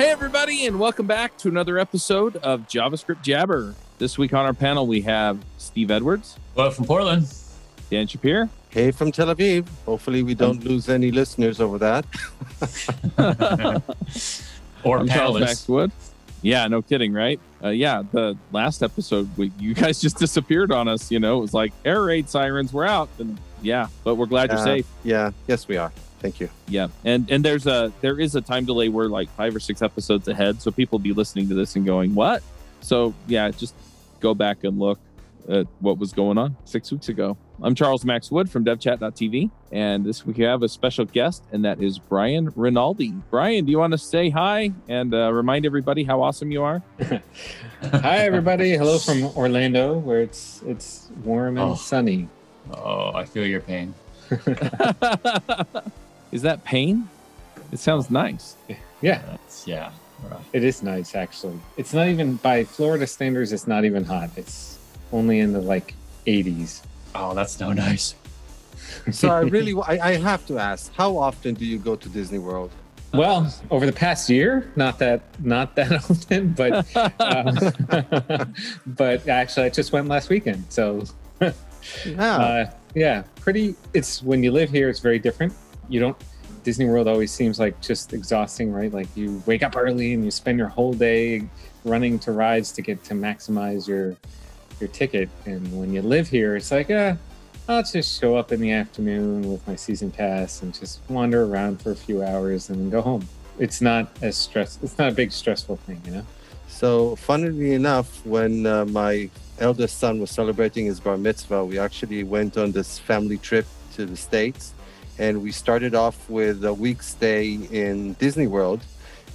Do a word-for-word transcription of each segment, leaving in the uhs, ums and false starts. Hey, everybody, and welcome back to another episode of JavaScript Jabber. This week on our panel, we have Steve Edwards. Hello from Portland. Dan Shappir. Hey, from Tel Aviv. Hopefully we don't lose any listeners over that. Or Charles Max Wood. Yeah, no kidding, right? Uh, yeah, the last episode, we, you guys just disappeared on us. You know, it was like air raid sirens, we're out. And yeah, but we're glad uh, you're safe. Yeah, yes, we are. Thank you. Yeah. And and there's a there is a time delay. We're like five or six episodes ahead. So people be listening to this and going, what? So, yeah, just go back and look at what was going on six weeks ago. I'm Charles Max Wood from Devchat dot T V. And this week we have a special guest, and that is Brian Rinaldi. Brian, do you want to say hi and uh, remind everybody how awesome you are? Hi, everybody. Hello from Orlando, where it's it's warm and oh. sunny. Oh, I feel your pain. Is that pain? It sounds nice. Yeah. That's, yeah. Rough. It is nice, actually. It's not even, by Florida standards, it's not even hot. It's only in the, like, eighties. Oh, that's no nice. So I really, I, I have to ask, how often do you go to Disney World? Well, over the past year, not that, not that often, but, um, but actually, I just went last weekend. So, yeah. Uh, yeah, pretty, it's, when you live here, it's very different. You don't, Disney World always seems like just exhausting, right? Like you wake up early and you spend your whole day running to rides to get to maximize your your ticket. And when you live here, it's like, ah, I'll just show up in the afternoon with my season pass and just wander around for a few hours and then go home. It's not as stress. It's not a big stressful thing, you know? So funnily enough, when uh, my eldest son was celebrating his bar mitzvah, we actually went on this family trip to the States. And we started off with a week stay in Disney World.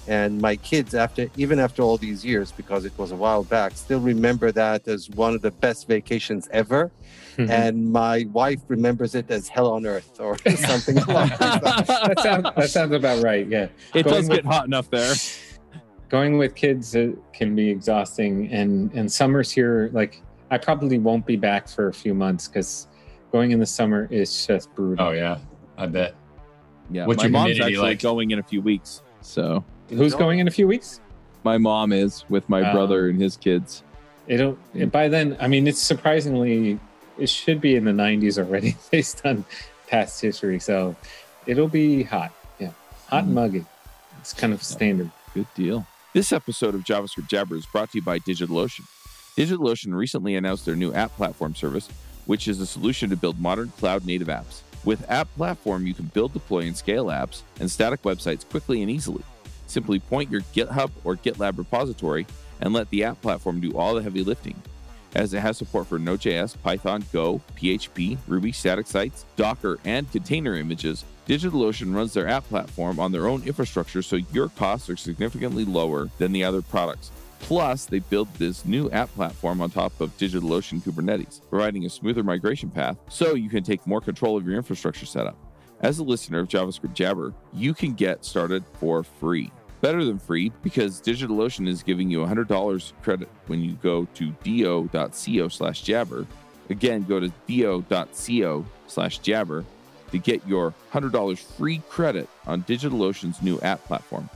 And my kids, after even after all these years, because it was a while back, still remember that as one of the best vacations ever. Mm-hmm. And my wife remembers it as hell on earth or something along that. That, sounds, that sounds about right, yeah. It going does with, get hot enough there. Going with kids can be exhausting. And, and summers here, like, I probably won't be back for a few months because going in the summer is just brutal. Oh, yeah. I bet. Yeah, what's my your mom's actually like? Going in a few weeks. So who's going in a few weeks? My mom is with my uh, brother and his kids. It'll and by then. I mean, it's surprisingly, it should be in the nineties already based on past history. So it'll be hot. Yeah, hot mm. and muggy. It's kind of standard. Good deal. This episode of JavaScript Jabber is brought to you by DigitalOcean. DigitalOcean recently announced their new app platform service, which is a solution to build modern cloud-native apps. With App Platform, you can build, deploy, and scale apps and static websites quickly and easily. Simply point your GitHub or GitLab repository and let the App Platform do all the heavy lifting. As it has support for Node.js, Python, Go, P H P, Ruby, static sites, Docker, and container images, DigitalOcean runs their App Platform on their own infrastructure so your costs are significantly lower than the other products. Plus, they built this new app platform on top of DigitalOcean Kubernetes, providing a smoother migration path so you can take more control of your infrastructure setup. As a listener of JavaScript Jabber, you can get started for free. Better than free, because DigitalOcean is giving you one hundred dollars credit when you go to do dot co slash jabber. Again, go to do dot co slash jabber to get your one hundred dollars free credit on DigitalOcean's new app platform.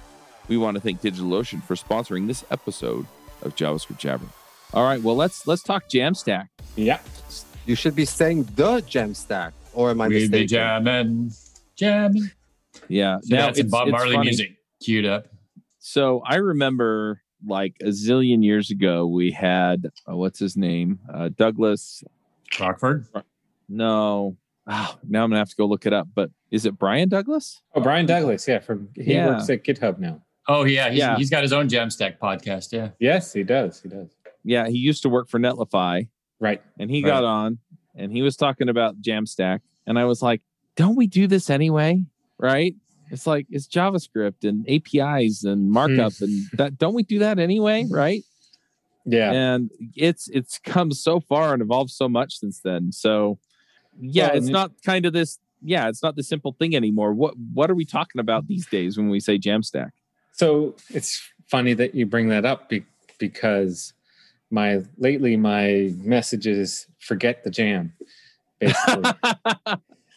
We want to thank DigitalOcean for sponsoring this episode of JavaScript Jabber. All right, well, let's let's talk Jamstack. Yeah. You should be saying the Jamstack, or am I mistaken? We be jamming, jamming. Yeah. So now that's it's, Bob Marley music queued up. So I remember like a zillion years ago, we had, uh, what's his name? Uh, Douglas. Rockford? No. Oh, now I'm going to have to go look it up. But is it Brian Douglas? Oh, Brian Douglas. Yeah. From He yeah. works at GitHub now. Oh, yeah. He's, yeah. he's got his own Jamstack podcast. Yeah. Yes, he does. He does. Yeah. He used to work for Netlify. Right. And he right. got on and he was talking about Jamstack. And I was like, don't we do this anyway? Right. It's like, it's JavaScript and A P Is and markup and that. Don't we do that anyway? Right. Yeah. And it's, it's come so far and evolved so much since then. So yeah, well, it's not kind of this. Yeah. It's not the simple thing anymore. What, what are we talking about these days when we say Jamstack? So it's funny that you bring that up be- because my lately my messages forget the jam, basically.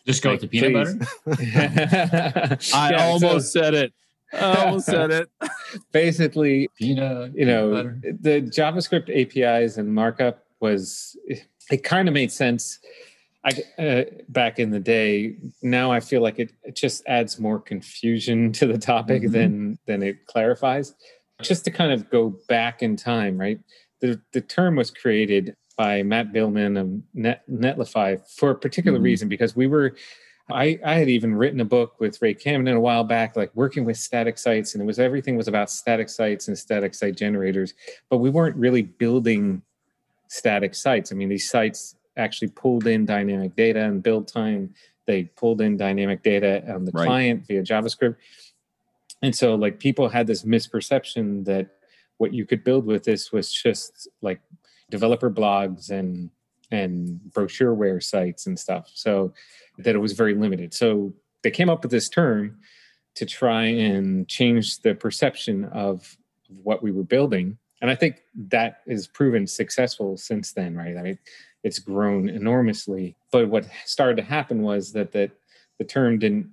Just go like, with the peanut please. Butter? I yeah, almost so, said it. I almost said it. Basically, you know, you know, the JavaScript A P Is and markup was, it kind of made sense I, uh, back in the day. Now I feel like it, it just adds more confusion to the topic mm-hmm. than than it clarifies. Just to kind of go back in time, right? The the term was created by Matt Billman of Net, Netlify for a particular mm-hmm. reason, because we were, I, I had even written a book with Ray Camden a while back, like working with static sites, and it was everything was about static sites and static site generators, but we weren't really building static sites. I mean, these sites actually pulled in dynamic data and build time. They pulled in dynamic data on the right. client via JavaScript. And so like people had this misperception that what you could build with this was just like developer blogs and and brochureware sites and stuff. So that it was very limited. So they came up with this term to try and change the perception of what we were building. And I think that is proven successful since then, right? I mean, it's grown enormously. But what started to happen was that, that the term didn't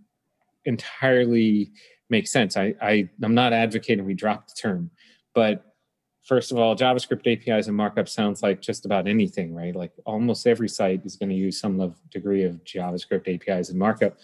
entirely make sense. I, I, I'm not advocating we drop the term, but first of all, JavaScript A P Is and markup sounds like just about anything, right? Like almost every site is going to use some level, degree of JavaScript A P Is and markup.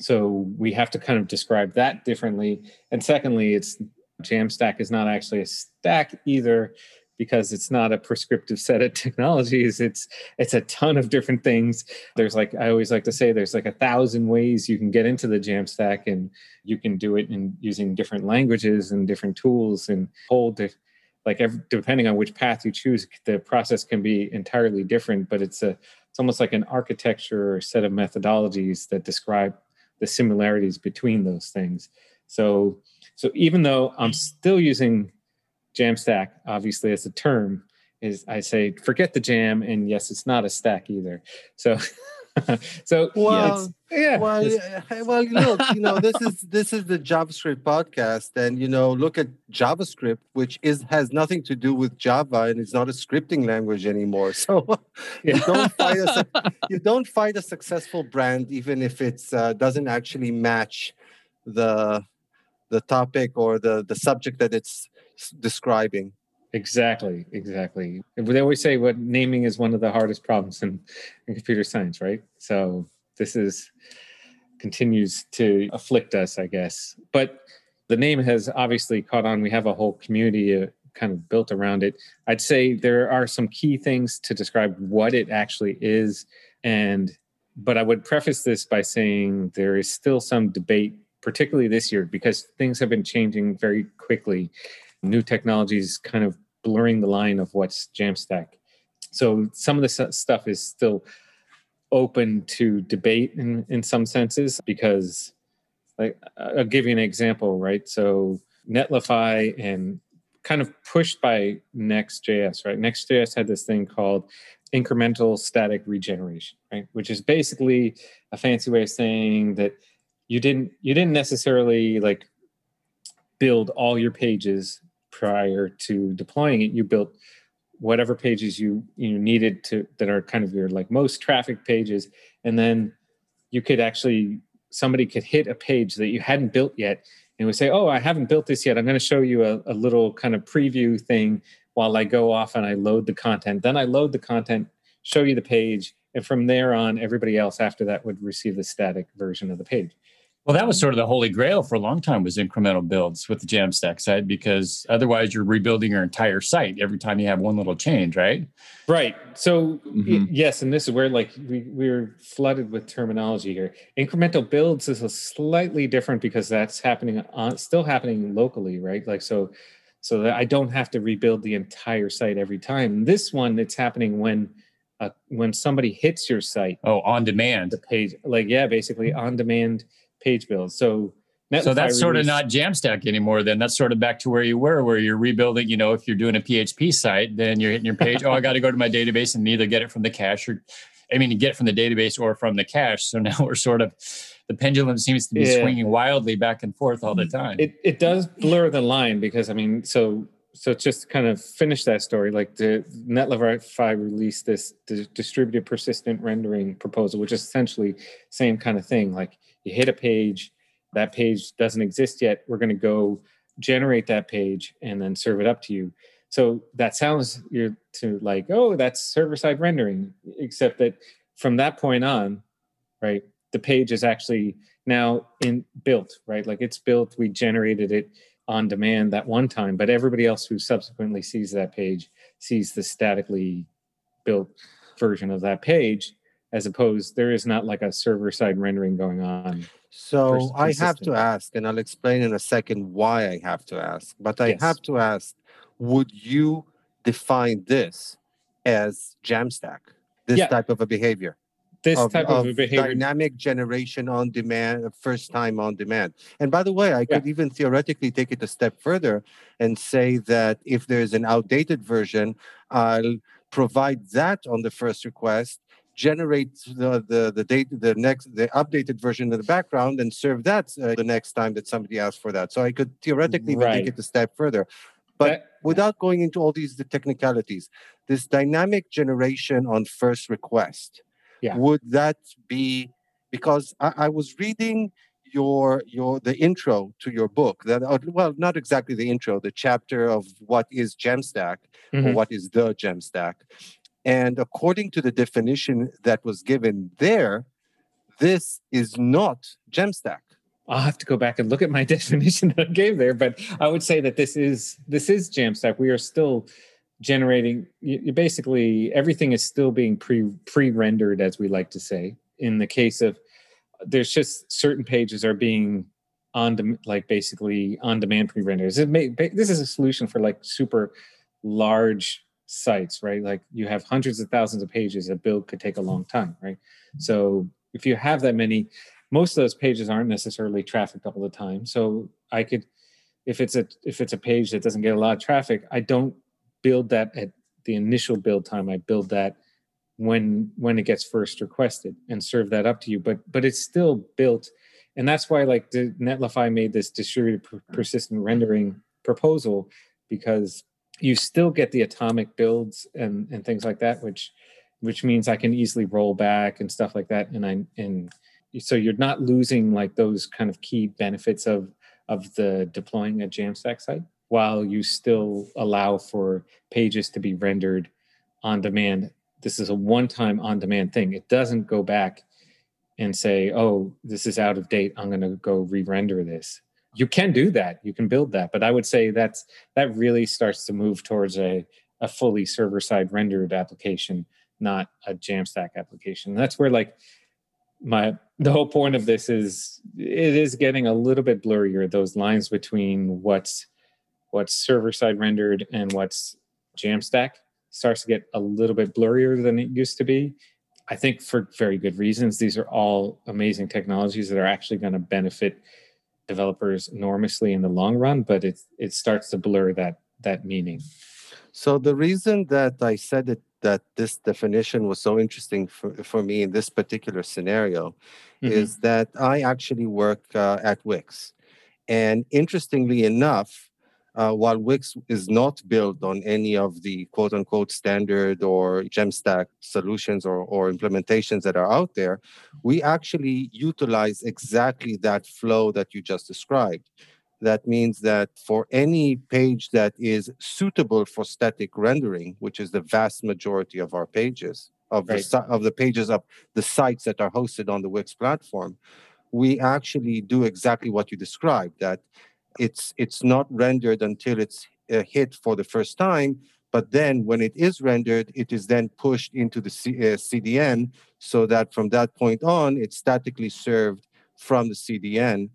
So we have to kind of describe that differently. And secondly, it's Jamstack is not actually a stack either, because it's not a prescriptive set of technologies. It's it's a ton of different things. There's like, I always like to say, there's like a thousand ways you can get into the Jamstack, and you can do it in using different languages and different tools and whole different, like every, depending on which path you choose, the process can be entirely different, but it's a it's almost like an architecture or set of methodologies that describe the similarities between those things. So, so even though I'm still using Jamstack, obviously as a term, is I say forget the jam, and yes, it's not a stack either. So, so well, it's, yeah, well, it's, well, look, you know, this is this is the JavaScript podcast, and you know, look at JavaScript, which is has nothing to do with Java, and it's not a scripting language anymore. So, yeah. you don't find a you don't find a successful brand, even if it's uh, doesn't actually match the the topic or the the subject that it's describing. Exactly, exactly. They always say what naming is one of the hardest problems in, in computer science, right? So this is continues to afflict us, I guess. But the name has obviously caught on. We have a whole community uh, kind of built around it. I'd say there are some key things to describe what it actually is. And but I would preface this by saying there is still some debate, particularly this year, because things have been changing very quickly. New technologies kind of blurring the line of what's Jamstack. So some of this stuff is still open to debate in, in some senses, because like I'll give you an example, right? So Netlify and kind of pushed by Next.js, right? Next.js had this thing called incremental static regeneration, right? Which is basically a fancy way of saying that you didn't you didn't necessarily like build all your pages prior to deploying it. You built whatever pages you, you needed to, that are kind of your like most traffic pages. And then you could actually, somebody could hit a page that you hadn't built yet and would say, oh, I haven't built this yet. I'm going to show you a, a little kind of preview thing while I go off and I load the content. Then I load the content, show you the page. And from there on, everybody else after that would receive the static version of the page. Well, that was sort of the holy grail for a long time, was incremental builds with the Jamstack side, because otherwise you're rebuilding your entire site every time you have one little change, right? Right. So, mm-hmm. yes, and this is where like we, we're flooded with terminology here. Incremental builds is a slightly different, because that's happening on, still happening locally, right? Like so, so that I don't have to rebuild the entire site every time. This one, it's happening when uh, when somebody hits your site. Oh, on demand. The page, like yeah, basically on demand. Page builds. So, Netlify so that's released, sort of not Jamstack anymore then. That's sort of back to where you were, where you're rebuilding, you know, if you're doing a P H P site, then you're hitting your page. oh, I got to go to my database and either get it from the cache or, I mean, get it from the database or from the cache. So now we're sort of, the pendulum seems to be yeah. swinging wildly back and forth all the time. It it does blur the line, because I mean, so so just to kind of finish that story, like the Netlify released this d- distributed persistent rendering proposal, which is essentially same kind of thing. Like you hit a page, that page doesn't exist yet. We're going to go generate that page and then serve it up to you. So that sounds you're to like, oh, that's server-side rendering, except that from that point on, right, the page is actually now in built, right? Like it's built, we generated it on demand that one time, but everybody else who subsequently sees that page sees the statically built version of that page, as opposed, there is not like a server-side rendering going on. So I have to ask, and I'll explain in a second why I have to ask, but I yes. have to ask, would you define this as Jamstack, this yeah. type of a behavior? This of, type of, of a behavior. Dynamic generation on demand, first time on demand. And by the way, I yeah. could even theoretically take it a step further and say that if there's an outdated version, I'll provide that on the first request, generate the the the, date, the next the updated version in the background and serve that uh, the next time that somebody asks for that. So I could theoretically right. even take it a step further. But that, without going into all these the technicalities, this dynamic generation on first request, yeah. would that be, because I, I was reading your your the intro to your book, that well, not exactly the intro, the chapter of what is Jamstack, mm-hmm. or what is the Jamstack. And according to the definition that was given there, this is not Jamstack. I'll have to go back and look at my definition that I gave there, but I would say that this is this is Jamstack. We are still generating, you, basically everything is still being pre, pre-rendered, as we like to say. In the case of, there's just certain pages are being on dem, like basically on-demand pre-rendered. It may, this is a solution for like super large sites, right? Like you have hundreds of thousands of pages, a build could take a long time, right? So if you have that many, most of those pages aren't necessarily trafficked all the time. So I could, if it's a if it's a page that doesn't get a lot of traffic, I don't build that at the initial build time. I build that when when it gets first requested and serve that up to you. But but it's still built, and that's why like the Netlify made this distributed per- persistent rendering proposal, because you still get the atomic builds and and things like that, which which means I can easily roll back and stuff like that, and I and. So you're not losing like those kind of key benefits of of the deploying a Jamstack site, while you still allow for pages to be rendered on demand. This is a one-time on-demand thing. It doesn't go back and say, oh, this is out of date, I'm going to go re-render this. You can do that. You can build that. But I would say that's that really starts to move towards a, a fully server-side rendered application, not a Jamstack application. That's where like... My the whole point of this is it is getting a little bit blurrier, those lines between what's what's server-side rendered and what's Jamstack starts to get a little bit blurrier than it used to be. I think for very good reasons. These are all amazing technologies that are actually going to benefit developers enormously in the long run, but it it starts to blur that that meaning. So the reason that I said that that this definition was so interesting for, for me in this particular scenario mm-hmm. is that I actually work uh, at Wix. And interestingly enough, uh, while Wix is not built on any of the quote unquote standard or Jamstack solutions or, or implementations that are out there, we actually utilize exactly that flow that you just described. That means that for any page that is suitable for static rendering, which is the vast majority of our pages, of, right. the, of the pages of the sites that are hosted on the Wix platform, we actually do exactly what you described, that it's it's not rendered until it's uh, hit for the first time, but then when it is rendered, it is then pushed into the C, uh, C D N, so that from that point on, it's statically served from the C D N.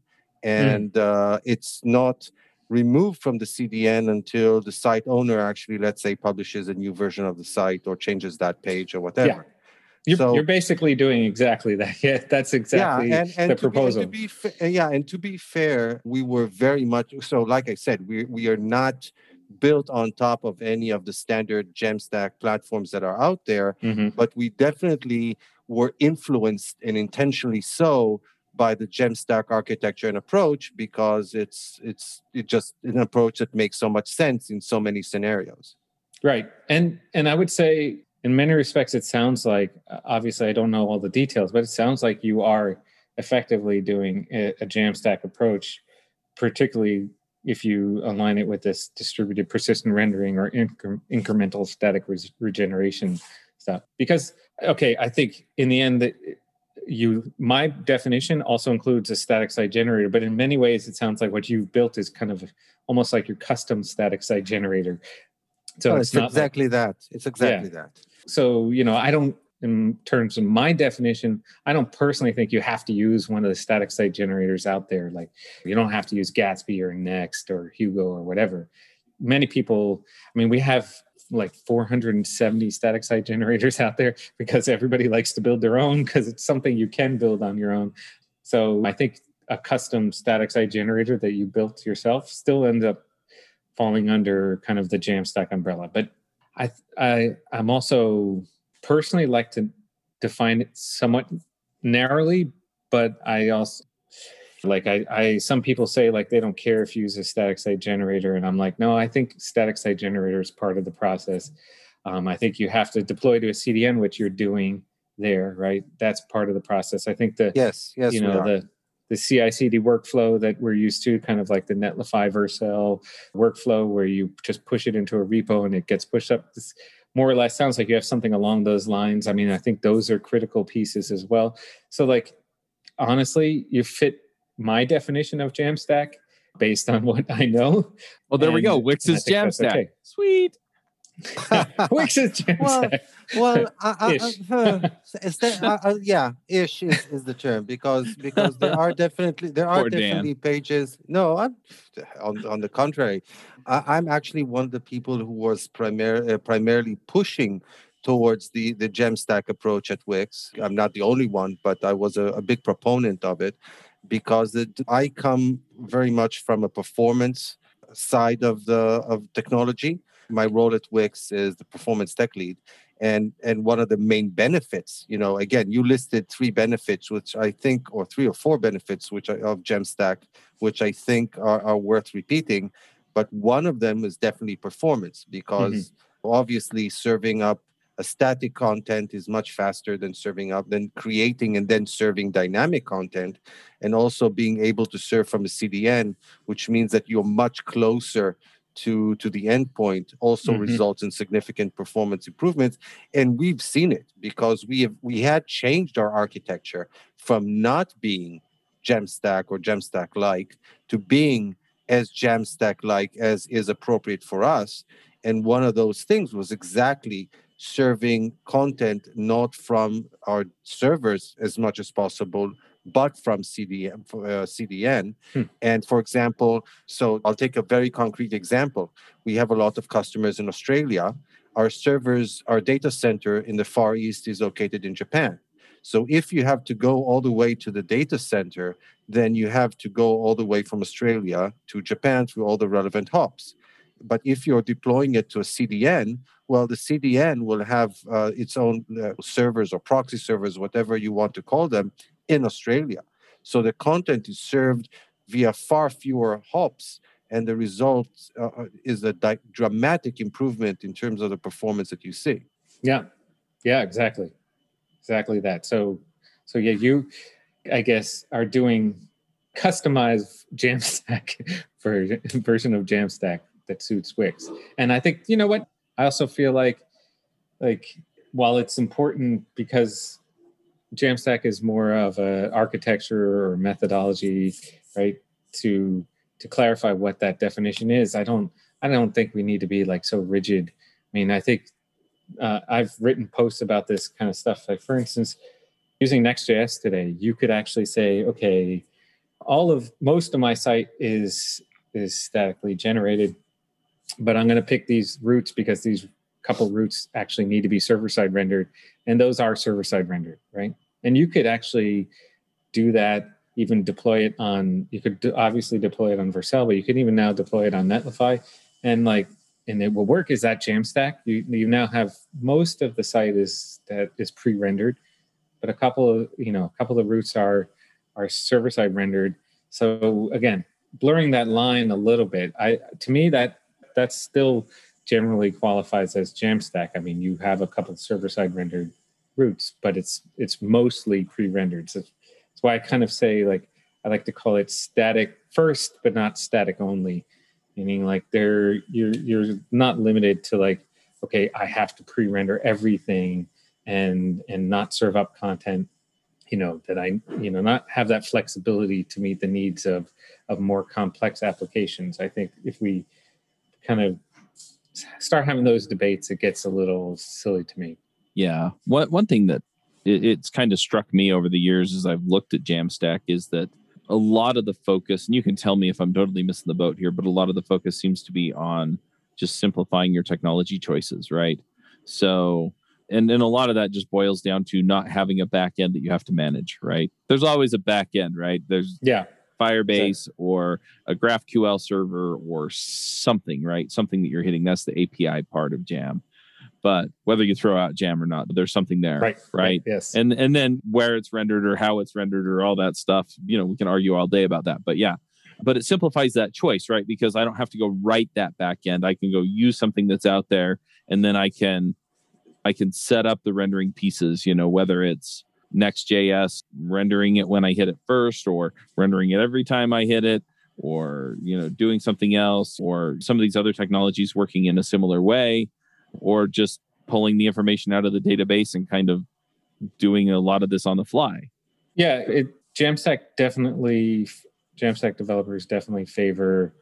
And uh, it's not removed from the C D N until the site owner actually, let's say, publishes a new version of the site or changes that page or whatever. Yeah. You're, so, you're basically doing exactly that. Yeah, that's exactly yeah, and, and the proposal. To be, to be fa- yeah, and to be fair, we were very much... So like I said, we we are not built on top of any of the standard Jamstack platforms that are out there, mm-hmm. but we definitely were influenced and intentionally so by the Jamstack architecture and approach, because it's it's it just an approach that makes so much sense in so many scenarios. Right. And and I would say in many respects, it sounds like, obviously I don't know all the details, but it sounds like you are effectively doing a, a Jamstack approach, particularly if you align it with this distributed persistent rendering or incre- incremental static re- regeneration stuff. Because, okay, I think in the end that you, my definition also includes a static site generator, but in many ways it sounds like what you've built is kind of almost like your custom static site generator. So no, it's, it's exactly like, that. It's exactly yeah. that. So, you know, I don't, in terms of my definition, I don't personally think you have to use one of the static site generators out there. Like, you don't have to use Gatsby or Next or Hugo or whatever. Many people, I mean, we have like four hundred seventy static site generators out there because everybody likes to build their own because it's something you can build on your own. So I think a custom static site generator that you built yourself still ends up falling under kind of the Jamstack umbrella. But I, I I'm also... personally like to define it somewhat narrowly, but I also like I, I some people say like they don't care if you use a static site generator, and I'm like, no, I think static site generator is part of the process. Um, I think you have to deploy to a C D N, which you're doing there, right? That's part of the process. I think the yes, yes, you know the the C I C D workflow that we're used to, kind of like the Netlify Vercel workflow, where you just push it into a repo and it gets pushed up. This, more or less sounds like you have something along those lines. I mean, I think those are critical pieces as well. So like, honestly, you fit my definition of Jamstack based on what I know. Well, there and, we go. Wix is Jamstack. Okay. Sweet. Wix is Jamstack. Well, well I, I, uh, is that, I, I, yeah, ish is, is the term because because there are definitely there are Poor definitely Dan. pages. No, I'm, on on the contrary, I, I'm actually one of the people who was primar- uh, primarily pushing towards the the Jamstack approach at Wix. I'm not the only one, but I was a, a big proponent of it because it, I come very much from a performance side of the of technology. My role at Wix is the performance tech lead. And and one of the main benefits, you know, again, you listed three benefits, which I think, or three or four benefits which are of Jamstack, which I think are, are worth repeating. But one of them is definitely performance, because mm-hmm. obviously serving up a static content is much faster than serving up, than creating and then serving dynamic content, and also being able to serve from a C D N, which means that you're much closer to to the endpoint also mm-hmm. results in significant performance improvements. And we've seen it because we have we had changed our architecture from not being Jamstack or Jamstack-like to being as Jamstack-like as is appropriate for us. And one of those things was exactly serving content not from our servers as much as possible, but from C D N, uh, C D N. Hmm. And for example, so I'll take a very concrete example. We have a lot of customers in Australia. Our servers, our data center in the Far East is located in Japan. So if you have to go all the way to the data center, then you have to go all the way from Australia to Japan through all the relevant hops. But if you're deploying it to a C D N, well, the C D N will have uh, its own uh, servers or proxy servers, whatever you want to call them, in Australia. So the content is served via far fewer hops, and the result uh, is a di- dramatic improvement in terms of the performance that you see. Yeah, yeah, exactly. Exactly that. So, so yeah, you, I guess, are doing customized Jamstack version, version of Jamstack that suits Wix. And I think, you know what? I also feel like, like, while it's important because Jamstack is more of a architecture or methodology, right? To to clarify what that definition is, I don't I don't think we need to be like so rigid. I mean, I think uh, I've written posts about this kind of stuff. Like, for instance, using Next.js today, you could actually say, okay, all of most of my site is is statically generated, but I'm going to pick these routes because these couple routes actually need to be server-side rendered, and those are server-side rendered, right? And you could actually do that, even deploy it on, you could obviously deploy it on Vercel, but you can even now deploy it on Netlify, and like, and it will work. Is that Jamstack? You you now have most of the site is that is pre-rendered, but a couple of, you know, a couple of routes are are server-side rendered. So again, blurring that line a little bit, I to me that that's still generally qualifies as Jamstack. I mean, you have a couple of server-side rendered routes, but it's it's mostly pre-rendered. So That's why I kind of say, like, I like to call it static first, but not static only. Meaning, like, there you're you're not limited to, like, okay, I have to pre-render everything and and not serve up content, you know, that I, you know, not have that flexibility to meet the needs of of more complex applications. I think if we kind of start having those debates, it gets a little silly to me. Yeah. One, one thing that it, it's kind of struck me over the years as I've looked at Jamstack is that a lot of the focus, and you can tell me if I'm totally missing the boat here, but a lot of the focus seems to be on just simplifying your technology choices, right? So, and then a lot of that just boils down to not having a back end that you have to manage, right? There's always a back end, right? There's yeah. Firebase exactly. or a GraphQL server or something, right? Something that you're hitting. That's the A P I part of Jam. But whether you throw out Jam or not, but there's something there, right? Right. Yes. And and then where it's rendered or how it's rendered or all that stuff, you know, we can argue all day about that. But yeah, but it simplifies that choice, right? Because I don't have to go write that back end. I can go use something that's out there, and then I can I can set up the rendering pieces, you know, whether it's Next.js rendering it when I hit it first, or rendering it every time I hit it, or, you know, doing something else, or some of these other technologies working in a similar way, or just pulling the information out of the database and kind of doing a lot of this on the fly. Yeah, it, Jamstack definitely, Jamstack developers definitely favor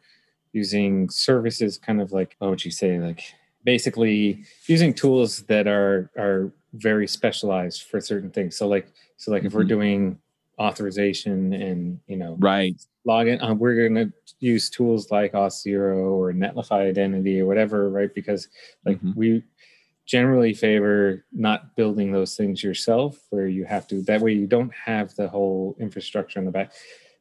using services, kind of like, what would you say, like basically using tools that are are very specialized for certain things. So like, so like mm-hmm. if we're doing authorization and, you know, right. login, um, we're going to use tools like Auth zero or Netlify Identity or whatever, right? Because like mm-hmm. we generally favor not building those things yourself, where you have to, that way you don't have the whole infrastructure in the back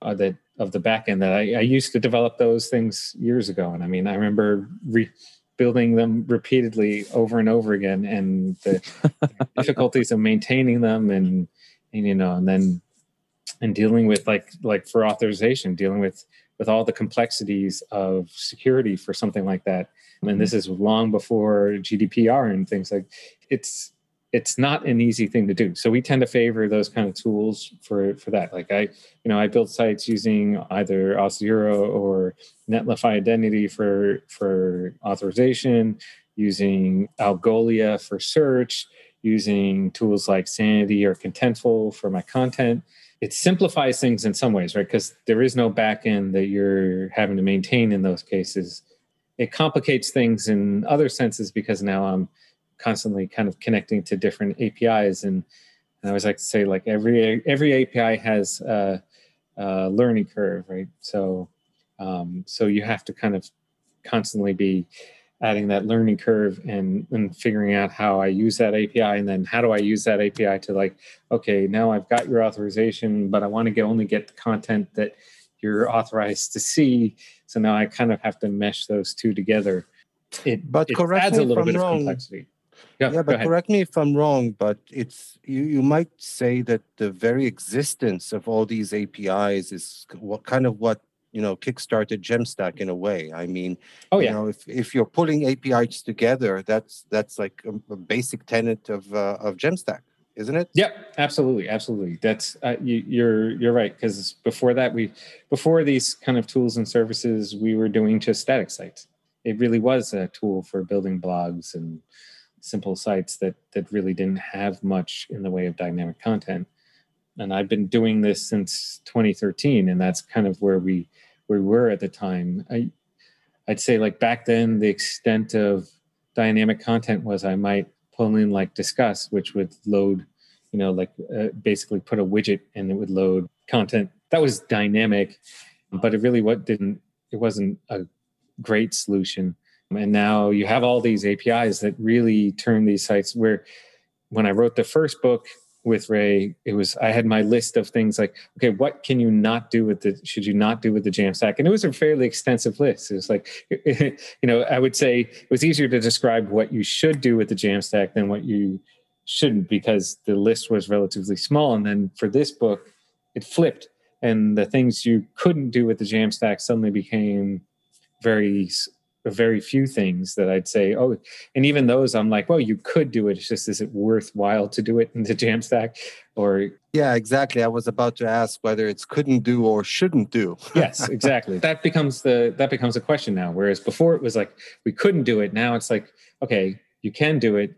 uh, that of the back end that I, I used to develop those things years ago. And I mean, I remember re- building them repeatedly over and over again, and the difficulties of maintaining them, and, and you know, and then and dealing with like like for authorization, dealing with with all the complexities of security for something like that. Mm-hmm. And this is long before G D P R and things like it's it's not an easy thing to do. So we tend to favor those kind of tools for for that. Like I, you know, I built sites using either Auth zero or Netlify Identity for for authorization, using Algolia for search, using tools like Sanity or Contentful for my content. It simplifies things in some ways, right? Because there is no back end that you're having to maintain in those cases. It complicates things in other senses because now I'm constantly kind of connecting to different A P Is, and, and I always like to say, like every every A P I has a, a learning curve, right? So, um, so you have to kind of constantly be adding that learning curve and and figuring out how I use that A P I, and then how do I use that A P I to like, okay, now I've got your authorization, but I want to get, only get the content that you're authorized to see. So now I kind of have to mesh those two together. It, but it correct adds me a little bit wrong. Of complexity. Yeah, yeah but ahead. Correct me if I'm wrong, but it's you, you might say that the very existence of all these A P Is is what kind of what, you know, kickstarted Jamstack in a way. I mean, oh, yeah. you know, if, if you're pulling A P Is together, that's that's like a, a basic tenet of uh, of Jamstack, isn't it? Yep, absolutely, absolutely. That's uh, you, you're you're right, because before that, we before these kind of tools and services, we were doing just static sites. It really was a tool for building blogs and simple sites that that really didn't have much in the way of dynamic content. And I've been doing this since twenty thirteen, and that's kind of where we we were at the time. I, I'd say like back then, the extent of dynamic content was I might pull in like Discuss, which would load, you know, like uh, basically put a widget and it would load content. That was dynamic, but it really what didn't it wasn't a great solution. And now you have all these A P Is that really turn these sites where when I wrote the first book with Ray, it was, I had my list of things like, okay, what can you not do with the, should you not do with the Jamstack? And it was a fairly extensive list. It was like, you know, I would say it was easier to describe what you should do with the Jamstack than what you shouldn't, because the list was relatively small. And then for this book, it flipped. And the things you couldn't do with the Jamstack suddenly became very very few things that I'd say, oh, and even those I'm like, well, you could do it. It's just, is it worthwhile to do it in the Jamstack? Or yeah, exactly. I was about to ask whether it's couldn't do or shouldn't do. Yes, exactly. That becomes the that becomes a question now. Whereas before it was like, we couldn't do it. Now it's like, okay, you can do it.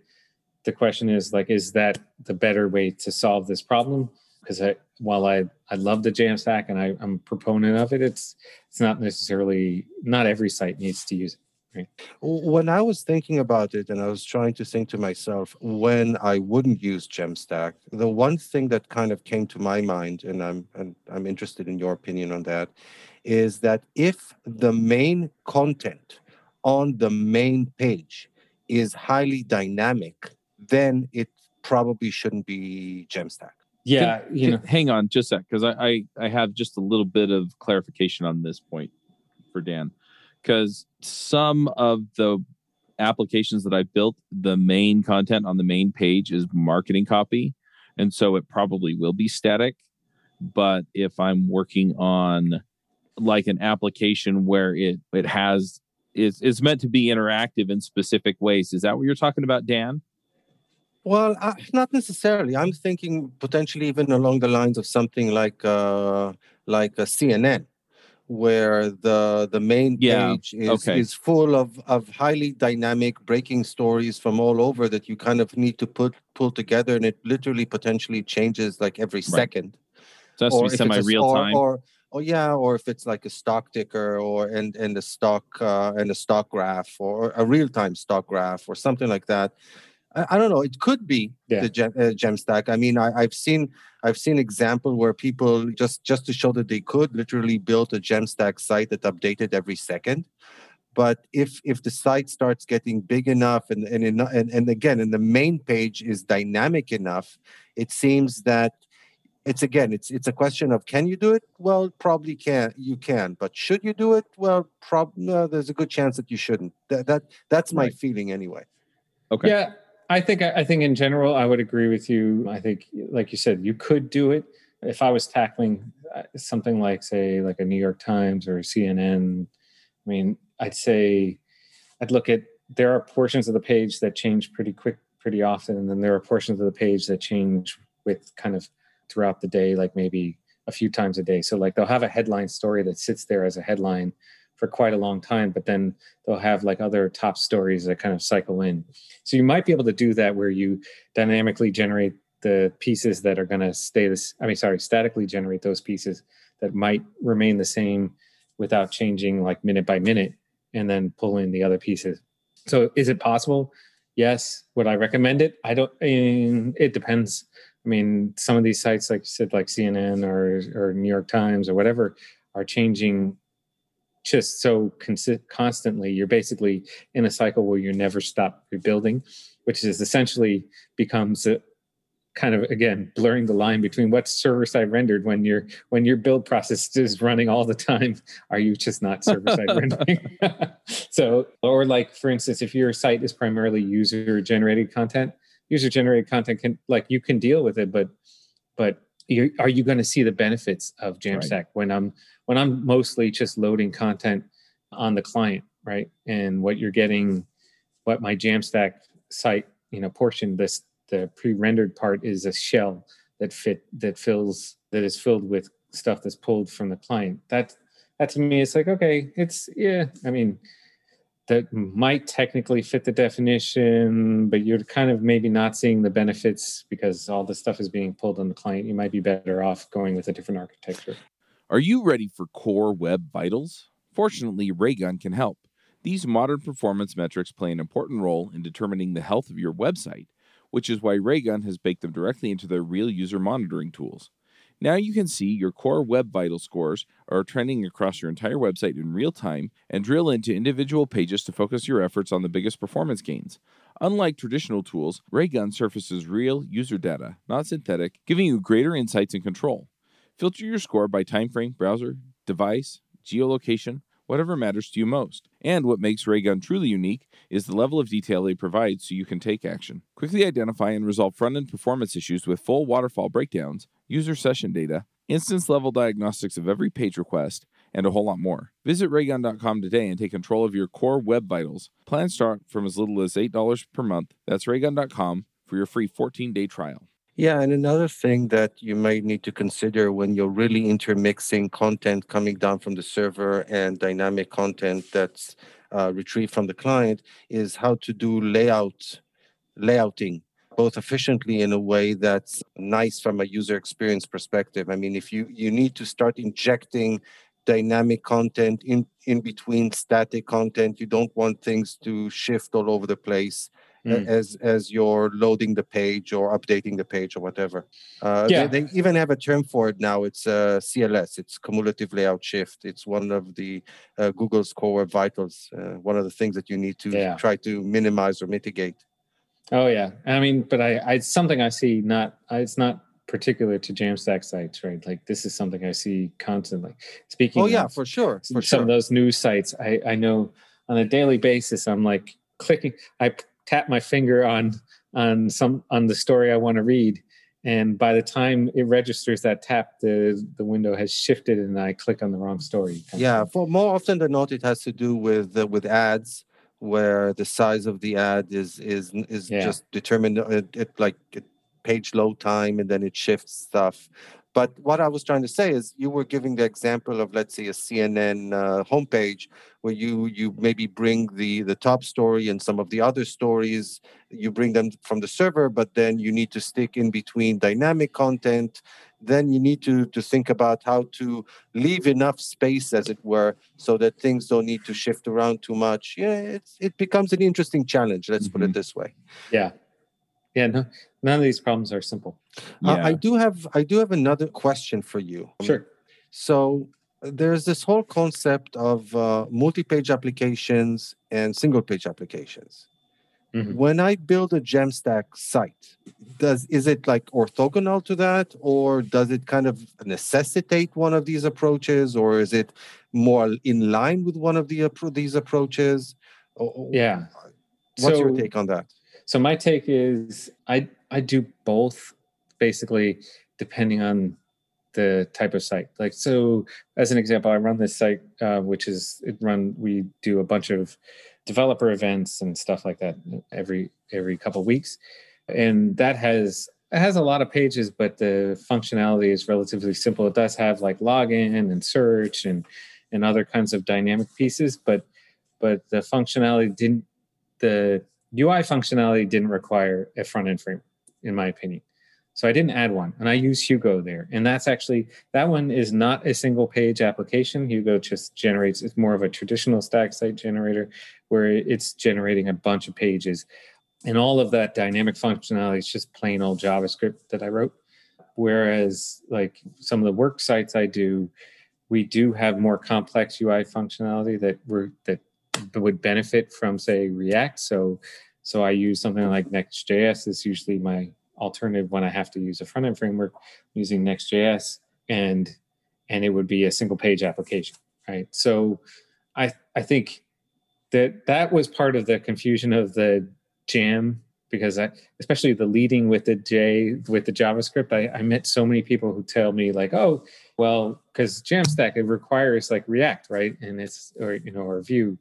The question is like, is that the better way to solve this problem? Because I, while I, I love the Jamstack and I, I'm a proponent of it, it's it's not necessarily, not every site needs to use it. Right? When I was thinking about it and I was trying to think to myself when I wouldn't use Jamstack, the one thing that kind of came to my mind, and I'm and I'm interested in your opinion on that, is that if the main content on the main page is highly dynamic, then it probably shouldn't be Jamstack. Yeah, can, you know. Can, hang on just a sec, because I, I, I have just a little bit of clarification on this point for Dan. Because some of the applications that I built, the main content on the main page is marketing copy. And so it probably will be static. But if I'm working on like an application where it, it has, it's, it's meant to be interactive in specific ways, is that what you're talking about, Dan? Well, uh, not necessarily. I'm thinking potentially even along the lines of something like uh, like a C N N, where the the main yeah. page is, okay. is full of, of highly dynamic breaking stories from all over that you kind of need to put pull together, and it literally potentially changes like every right. second. So that's semi-real time. Or, or, or yeah, or if it's like a stock ticker or and and a stock uh, and a stock graph or a real-time stock graph or something like that. I don't know. It could be yeah. the gem, uh, Jamstack. I mean, I, I've seen I've seen example where people just, just to show that they could literally build a Jamstack site that updated every second. But if if the site starts getting big enough and and in, and, and again, and the main page is dynamic enough, it seems that it's again it's it's a question of can you do it? Well, probably can you can, but should you do it? Well, prob- no, there's a good chance that you shouldn't. That, that that's my right. feeling anyway. Okay. Yeah. I think I think in general, I would agree with you. I think, like you said, you could do it. If I was tackling something like, say, like a New York Times or a C N N, I mean, I'd say I'd look at there are portions of the page that change pretty quick, pretty often. And then there are portions of the page that change with kind of throughout the day, like maybe a few times a day. So like they'll have a headline story that sits there as a headline for quite a long time, but then they'll have like other top stories that kind of cycle in. So you might be able to do that where you dynamically generate the pieces that are going to stay this, I mean, sorry, statically generate those pieces that might remain the same without changing like minute by minute and then pull in the other pieces. So is it possible? Yes. Would I recommend it? I don't, it depends. I mean, some of these sites, like you said, like C N N or, or New York Times or whatever are changing just so consi- constantly, you're basically in a cycle where you never stop rebuilding, which is essentially becomes a kind of, again, blurring the line between what server-side rendered when your when your build process is running all the time. Are you just not server-side rendering? So, or like, for instance, if your site is primarily user-generated content, user-generated content can, like, you can deal with it, but but you're, are you going to see the benefits of Jamstack right. when I'm when I'm mostly just loading content on the client, right? And what you're getting, what my Jamstack site, you know, portion, this the pre-rendered part is a shell that fit that fills that is filled with stuff that's pulled from the client. That that to me is like, okay, it's yeah. I mean, that might technically fit the definition, but you're kind of maybe not seeing the benefits because all the stuff is being pulled on the client. You might be better off going with a different architecture. Are you ready for core web vitals? Fortunately, Raygun can help. These modern performance metrics play an important role in determining the health of your website, which is why Raygun has baked them directly into their real user monitoring tools. Now you can see your core web vital scores are trending across your entire website in real time and drill into individual pages to focus your efforts on the biggest performance gains. Unlike traditional tools, Raygun surfaces real user data, not synthetic, giving you greater insights and control. Filter your score by timeframe, browser, device, geolocation, whatever matters to you most. And what makes Raygun truly unique is the level of detail they provide so you can take action. Quickly identify and resolve front-end performance issues with full waterfall breakdowns, user session data, instance-level diagnostics of every page request, and a whole lot more. Visit Raygun dot com today and take control of your core web vitals. Plans start from as little as eight dollars per month. That's Raygun dot com for your free fourteen-day trial. Yeah, and another thing that you might need to consider when you're really intermixing content coming down from the server and dynamic content that's uh, retrieved from the client is how to do layout, layouting, both efficiently in a way that's nice from a user experience perspective. I mean, if you, you need to start injecting dynamic content in, in between static content, you don't want things to shift all over the place. Mm. As as you're loading the page or updating the page or whatever. Uh, yeah. they, they even have a term for it now. It's uh, C L S. It's cumulative layout shift. It's one of the uh, Google's core web vitals. Uh, one of the things that you need to yeah. try to minimize or mitigate. Oh, yeah. I mean, but I, I it's something I see not, I, it's not particular to Jamstack sites, right? Like this is something I see constantly. Speaking oh, yeah, of for sure. for some sure. of those news sites, I, I know on a daily basis, I'm like clicking, I tap my finger on on some on the story I want to read, and by the time it registers that tap, the the window has shifted, and I click on the wrong story. Yeah, for more often than not, it has to do with uh, with ads, where the size of the ad is is is yeah. just determined at, at like at page load time, and then it shifts stuff. But what I was trying to say is you were giving the example of, let's say, a C N N uh, homepage where you you maybe bring the, the top story and some of the other stories, you bring them from the server, but then you need to stick in between dynamic content. Then you need to, to think about how to leave enough space, as it were, so that things don't need to shift around too much. Yeah, it's, it becomes an interesting challenge, let's mm-hmm. put it this way. Yeah. Yeah, no, none of these problems are simple. Yeah. Uh, I do have I do have another question for you. Sure. So there's this whole concept of uh, multi-page applications and single-page applications. Mm-hmm. When I build a Jamstack site, does is it like orthogonal to that, or does it kind of necessitate one of these approaches, or is it more in line with one of the these approaches? Or, yeah. What's so, your take on that? So my take is I I do both, basically, depending on the type of site. Like, so as an example, I run this site, uh, which is it run. We do a bunch of developer events and stuff like that every every couple of weeks, and that has it has a lot of pages, but the functionality is relatively simple. It does have like login and search and and other kinds of dynamic pieces, but but the functionality didn't the U I functionality didn't require a front-end framework, in my opinion. So I didn't add one, and I use Hugo there. And that's actually, that one is not a single-page application. Hugo just generates, it's more of a traditional stack site generator where it's generating a bunch of pages. And all of that dynamic functionality is just plain old JavaScript that I wrote. Whereas like some of the work sites I do, we do have more complex U I functionality that we're, that would benefit from, say, React. So so I use something like Next.js is usually my alternative when I have to use a front-end framework, using Next.js, and and it would be a single-page application, right? So I I think that that was part of the confusion of the Jam, because I, especially the leading with the J, with the JavaScript, I, I met so many people who tell me like, oh, well, because Jamstack, it requires like React, right? And it's, or you know, or Vue.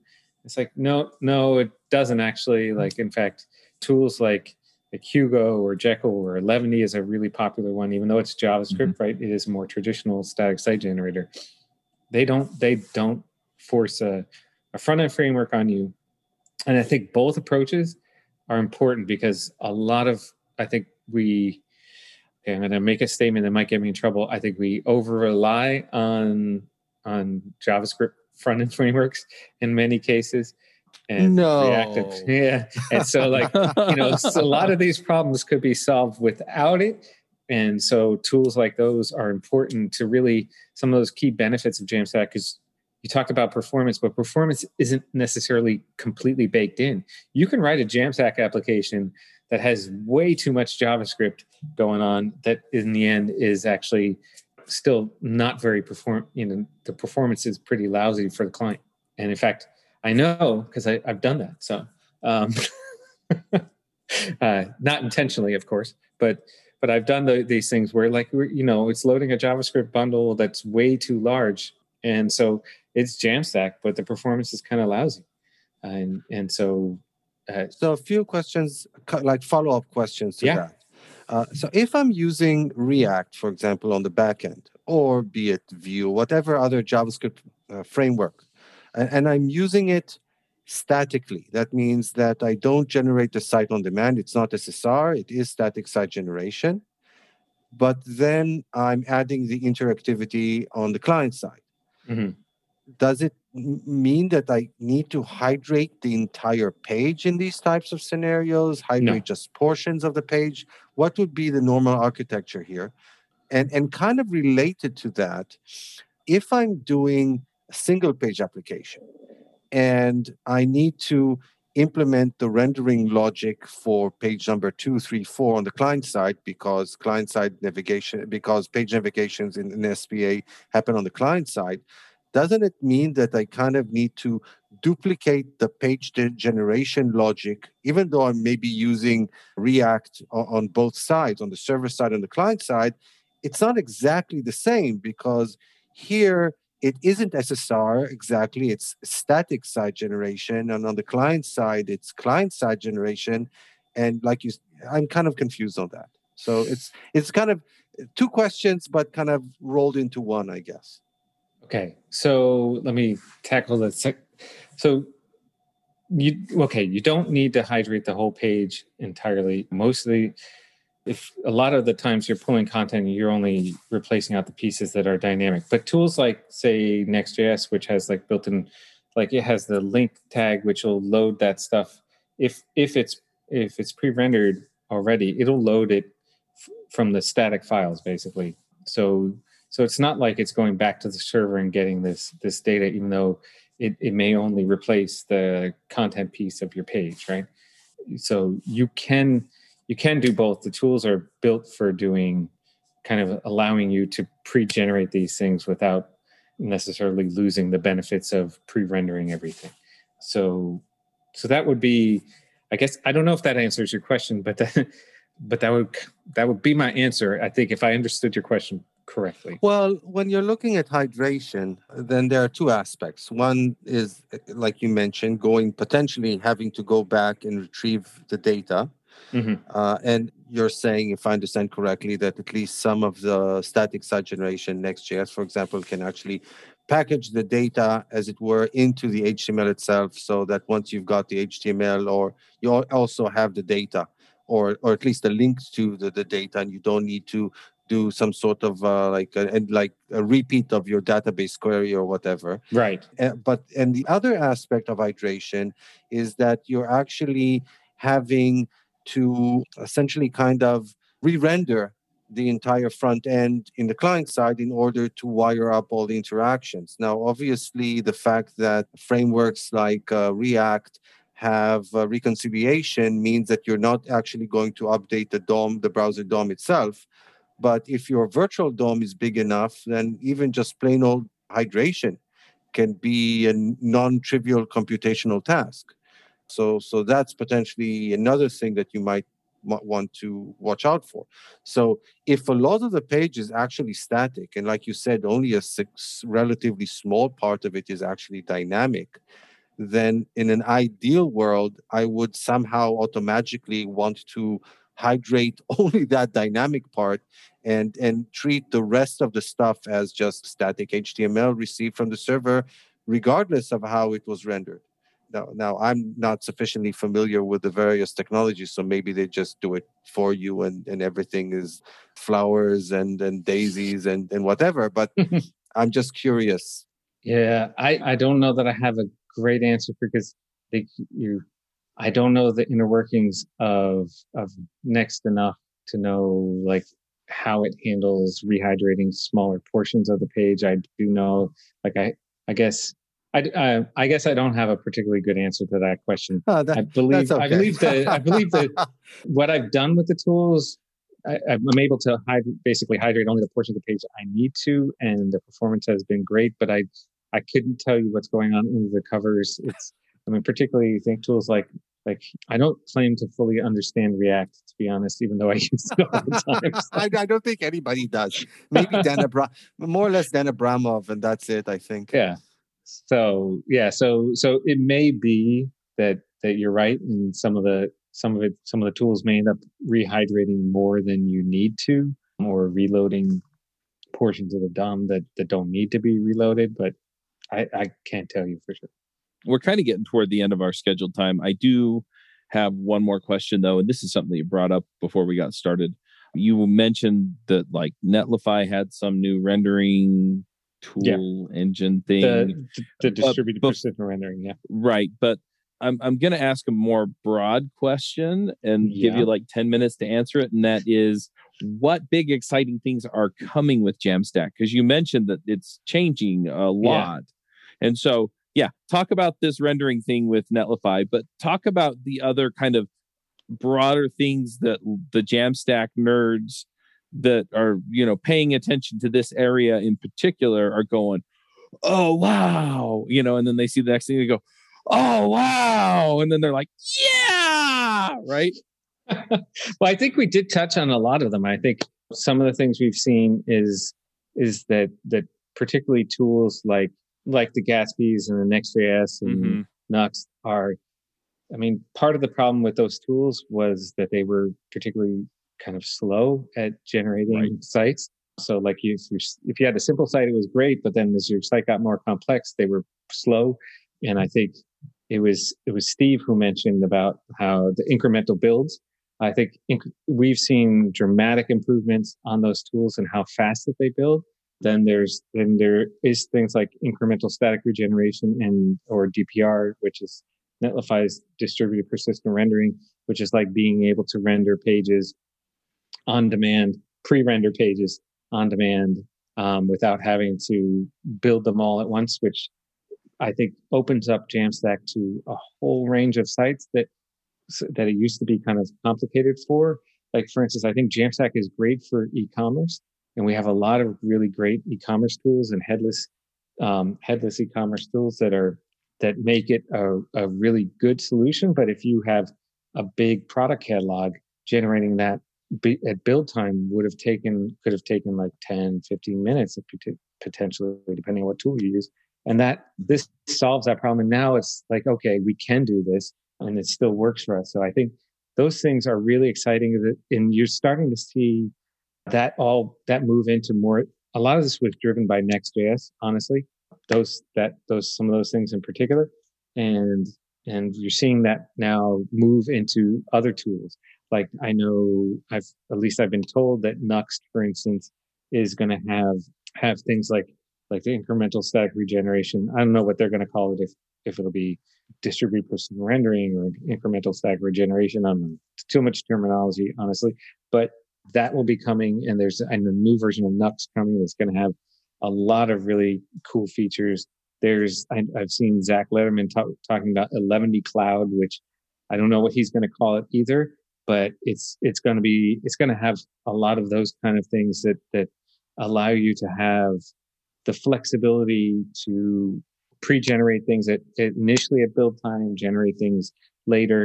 It's like, no, no, it doesn't actually. Like, in fact, tools like, like Hugo or Jekyll or Eleventy is a really popular one, even though it's JavaScript, mm-hmm. right? It is a more traditional static site generator. They don't they don't force a, a front-end framework on you. And I think both approaches are important because a lot of, I think we, okay, I'm going to make a statement that might get me in trouble. I think we over-rely on on JavaScript front-end frameworks in many cases, and no. reactive, yeah. And so, like you know, so a lot of these problems could be solved without it. And so, tools like those are important to really some of those key benefits of Jamstack. Because you talked about performance, but performance isn't necessarily completely baked in. You can write a Jamstack application that has way too much JavaScript going on that, in the end, is actually still not very perform. You know, the performance is pretty lousy for the client. And in fact, I know because I've done that. So, um, uh, not intentionally, of course, but but I've done the, these things where, like, you know, it's loading a JavaScript bundle that's way too large, And so it's Jamstack, but the performance is kind of lousy. And and so... Uh, so a few questions, like follow-up questions to yeah. that. Uh, so if I'm using React, for example, on the back end, or be it Vue, whatever other JavaScript uh, framework, and, and I'm using it statically, that means that I don't generate the site on demand. It's not S S R. It is static site generation. But then I'm adding the interactivity on the client side. Mm-hmm. Does it mean that I need to hydrate the entire page in these types of scenarios? Hydrate no. just portions of the page? What would be the normal architecture here? And, and kind of related to that, if I'm doing a single page application and I need to implement the rendering logic for page number two, three, four on the client side, because client side navigation, because page navigations in, in S P A happen on the client side, doesn't it mean that I kind of need to duplicate the page generation logic, even though I'm maybe using React on both sides, on the server side and the client side? It's not exactly the same, because here it isn't S S R exactly, it's static side generation, and on the client side, it's client side generation. And like you, I'm kind of confused on that. So it's it's kind of two questions, but kind of rolled into one, I guess. Okay, so let me tackle the sec. So, you okay? You don't need to hydrate the whole page entirely. Mostly, if a lot of the times you're pulling content, you're only replacing out the pieces that are dynamic. But tools like, say, Next.js, which has like built-in, like it has the link tag, which will load that stuff. If if it's if it's pre-rendered already, it'll load it f- from the static files, basically. So. So it's not like it's going back to the server and getting this this data, even though it, it may only replace the content piece of your page, right? So you can you can do both. The tools are built for doing, kind of allowing you to pre-generate these things without necessarily losing the benefits of pre-rendering everything. So so that would be, I guess, I don't know if that answers your question, but that, but that would that would be my answer, I think, if I understood your question correctly. Well, when you're looking at hydration, then there are two aspects. One is, like you mentioned, going potentially having to go back and retrieve the data. Mm-hmm. Uh, and you're saying, if I understand correctly, that at least some of the static site generation, Next.js, for example, can actually package the data, as it were, into the H T M L itself, so that once you've got the H T M L, or you also have the data, or or at least a link to the, the data, and you don't need to do some sort of uh, like a, and like a repeat of your database query or whatever. Right. Uh, but and the other aspect of hydration is that you're actually having to essentially kind of re-render the entire front end in the client side in order to wire up all the interactions. Now, obviously, the fact that frameworks like uh, React have uh, reconciliation means that you're not actually going to update the D O M, the browser D O M itself. But if your virtual D O M is big enough, then even just plain old hydration can be a non-trivial computational task. So, so that's potentially another thing that you might want to watch out for. So if a lot of the page is actually static, and like you said, only a six, relatively small part of it is actually dynamic, then in an ideal world, I would somehow automatically want to hydrate only that dynamic part and and treat the rest of the stuff as just static H T M L received from the server, regardless of how it was rendered. Now, now I'm not sufficiently familiar with the various technologies, so maybe they just do it for you and, and everything is flowers and, and daisies and, and whatever, but I'm just curious. Yeah, I, I don't know that I have a great answer, because they, you... I don't know the inner workings of of Next enough to know like how it handles rehydrating smaller portions of the page. I do know, like I I guess I, I, I guess I don't have a particularly good answer to that question. Oh, that, I believe that's okay. I believe that I believe that what I've done with the tools, I, I'm able to hide, basically hydrate only the portion of the page I need to, and the performance has been great. But I I couldn't tell you what's going on under the covers. It's I mean, particularly you think tools like Like, I don't claim to fully understand React, to be honest, even though I use it all the time. So. I, I don't think anybody does. Maybe Dan Abra- more or less Dan Abramov, and that's it, I think. Yeah. So yeah, so so it may be that that you're right, and some of the some of it some of the tools may end up rehydrating more than you need to, or reloading portions of the D O M that, that don't need to be reloaded, but I, I can't tell you for sure. We're kind of getting toward the end of our scheduled time. I do have one more question, though, and this is something you brought up before we got started. You mentioned that like Netlify had some new rendering tool yeah. engine thing. The, the distributed but, but, persistent rendering, yeah. Right, but I'm I'm going to ask a more broad question and yeah. give you like ten minutes to answer it, and that is, what big exciting things are coming with Jamstack? Because you mentioned that it's changing a lot. Yeah. And so, yeah, talk about this rendering thing with Netlify, but talk about the other kind of broader things that the Jamstack nerds that are, you know, paying attention to this area in particular are going, oh, wow. You know, and then they see the next thing, they go, oh, wow. And then they're like, yeah, right? Well, I think we did touch on a lot of them. I think some of the things we've seen is is that that particularly tools like like the Gatsby's and the Next.js and mm-hmm. Nuxt are, I mean, part of the problem with those tools was that they were particularly kind of slow at generating right. sites. So like you, if you had a simple site, it was great, but then as your site got more complex, they were slow. And I think it was it was Steve who mentioned about how the incremental builds. I think inc- we've seen dramatic improvements on those tools and how fast that they build. Then there's then there is things like incremental static regeneration and or D P R, which is Netlify's distributed persistent rendering, which is like being able to render pages on demand, pre-render pages on demand um, without having to build them all at once, which I think opens up Jamstack to a whole range of sites that that it used to be kind of complicated for. Like, for instance, I think Jamstack is great for e-commerce, and we have a lot of really great e-commerce tools and headless um, headless e-commerce tools that are that make it a, a really good solution. But if you have a big product catalog, generating that be, at build time would have taken could have taken like ten, fifteen minutes potentially, depending on what tool you use. And that this solves that problem. And now it's like, okay, we can do this, and it still works for us. So I think those things are really exciting, and you're starting to see that all that move into more. A lot of this was driven by Next.js, honestly. Those that those some of those things in particular, and and you're seeing that now move into other tools. Like I know I've at least I've been told that Nuxt, for instance, is going to have have things like. like the incremental static regeneration. I don't know what they're going to call it, if if it'll be distributed persistent rendering or incremental static regeneration. I'm too much terminology, honestly, but that will be coming. And there's and a new version of Nuxt coming that's going to have a lot of really cool features. There's I, I've seen Zach Letterman talk, talking about Eleventy Cloud, which I don't know what he's going to call it either, but it's it's going to be it's going to have a lot of those kind of things that that allow you to have the flexibility to pre-generate things at, initially at build time, generate things later,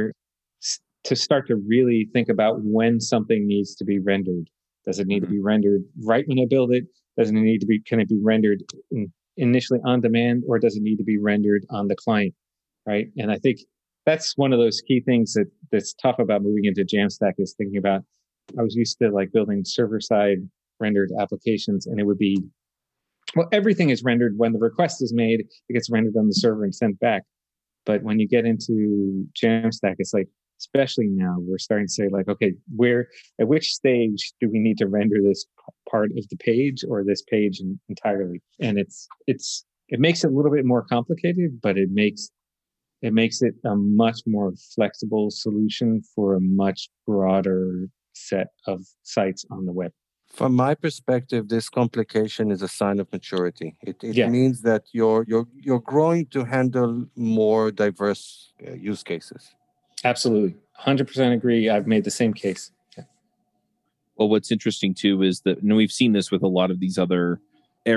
s- to start to really think about when something needs to be rendered. Does it need mm-hmm. to be rendered right when I build it? Does it need to be, can it be rendered in, initially on demand, or does it need to be rendered on the client, right? And I think that's one of those key things that that's tough about moving into Jamstack is thinking about, I was used to like building server-side rendered applications, and it would be, well, everything is rendered when the request is made. It gets rendered on the server and sent back. But when you get into Jamstack, it's like, especially now, we're starting to say like, okay, where, at which stage do we need to render this part of the page or this page entirely? And it's it's it makes it a little bit more complicated, but it makes it makes it a much more flexible solution for a much broader set of sites on the web. From my perspective, this complication is a sign of maturity. It, it yeah. means that you're you're you're growing to handle more diverse uh, use cases. Absolutely, one hundred percent agree. I've made the same case. Yeah. Well, what's interesting too is that, and we've seen this with a lot of these other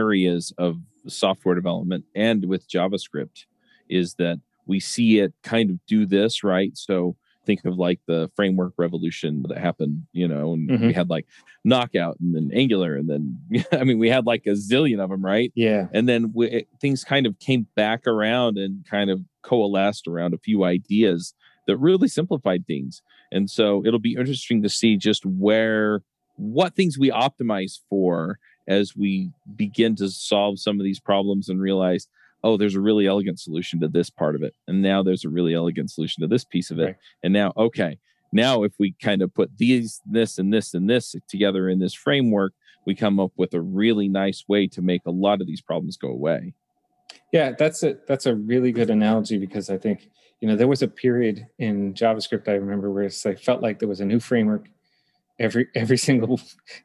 areas of software development and with JavaScript, is that we see it kind of do this, right? So think of like the framework revolution that happened, you know, and mm-hmm. we had like Knockout and then Angular. And then, I mean, we had like a zillion of them, right? Yeah. And then we, it, things kind of came back around and kind of coalesced around a few ideas that really simplified things. And so it'll be interesting to see just where, what things we optimize for as we begin to solve some of these problems and realize, oh, there's a really elegant solution to this part of it. And now there's a really elegant solution to this piece of it. Right. And now, okay, now if we kind of put these, this, and this, and this together in this framework, we come up with a really nice way to make a lot of these problems go away. Yeah, that's a, that's a really good analogy, because I think, you know, there was a period in JavaScript I remember where it's like, felt like there was a new framework every every single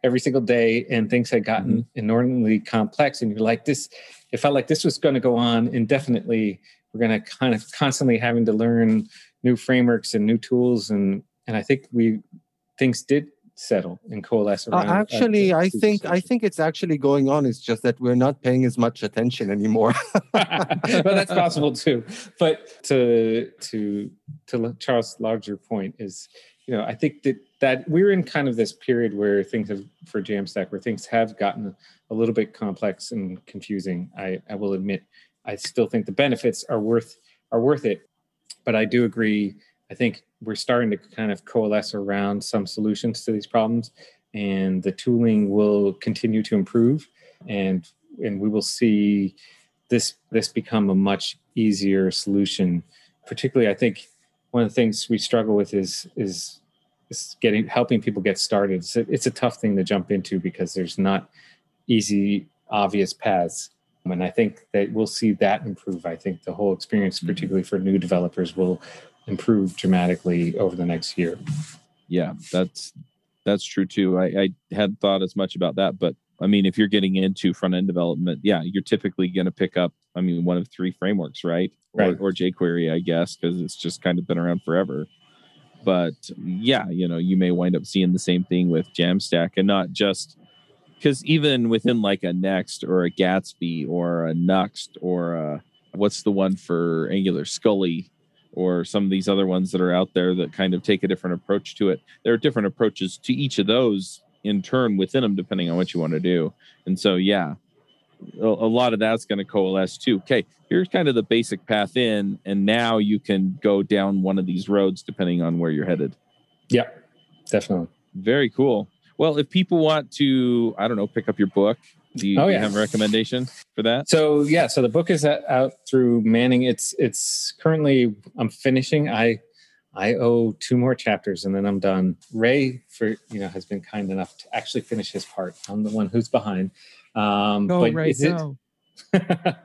every single day, and things had gotten mm-hmm. inordinately complex, and you're like, this it felt like this was going to go on indefinitely. We're going to kind of constantly having to learn new frameworks and new tools, and and I think we things did settle and coalesce around. Uh, actually, uh, I think I think it's actually going on. It's just that we're not paying as much attention anymore. Well, that's possible too. But to to to Charles' larger point is, you know, I think that that we're in kind of this period where things have, for Jamstack, where things have gotten a little bit complex and confusing. I, I will admit, I still think the benefits are worth are worth it. But I do agree. I think we're starting to kind of coalesce around some solutions to these problems, and the tooling will continue to improve. And and we will see this this become a much easier solution. Particularly, I think one of the things we struggle with is is It's getting helping people get started. It's a, it's a tough thing to jump into because there's not easy, obvious paths. And I think that we'll see that improve. I think the whole experience, particularly for new developers, will improve dramatically over the next year. Yeah, that's that's true too. I, I hadn't thought as much about that, but I mean, if you're getting into front-end development, yeah, you're typically going to pick up, I mean, one of three frameworks, right? Right. Or, or jQuery, I guess, because it's just kind of been around forever. But yeah, you know, you may wind up seeing the same thing with Jamstack, and not just because even within like a Next or a Gatsby or a Nuxt or a, what's the one for Angular, Scully, or some of these other ones that are out there that kind of take a different approach to it. There are different approaches to each of those in turn within them, depending on what you want to do. And so, yeah, a, a lot of that's going to coalesce too. Okay, here's kind of the basic path in, and now you can go down one of these roads depending on where you're headed. Yeah, definitely. Very cool. Well, if people want to, I don't know, pick up your book, do you, oh, yeah. do you have a recommendation for that? So yeah, so the book is out through Manning. It's it's currently, I'm finishing. I I owe two more chapters and then I'm done. Ray, for you know, has been kind enough to actually finish his part. I'm the one who's behind. Um, Go but right is now. It,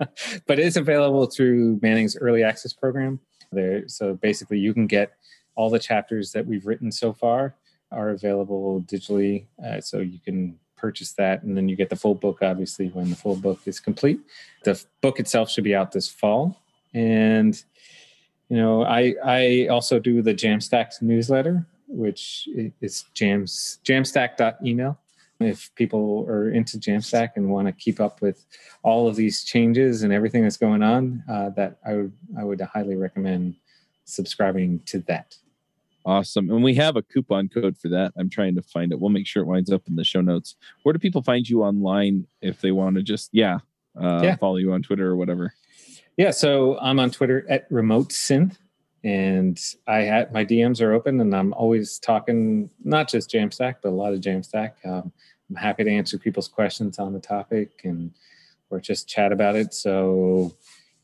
but it is available through Manning's early access program there. So basically you can get all the chapters that we've written so far are available digitally. Uh, so you can purchase that, and then you get the full book, obviously, when the full book is complete. The f- book itself should be out this fall. And, you know, I, I also do the Jamstack newsletter, which is jams, jamstack dot email. If people are into Jamstack and want to keep up with all of these changes and everything that's going on, uh, that I would I would highly recommend subscribing to that. Awesome. And we have a coupon code for that. I'm trying to find it. We'll make sure it winds up in the show notes. Where do people find you online if they want to just, yeah, uh, yeah. follow you on Twitter or whatever? Yeah, so I'm on Twitter at RemoteSynth. And I had, my D Ms are open, and I'm always talking, not just Jamstack, but a lot of Jamstack. Um, I'm happy to answer people's questions on the topic, and or just chat about it. So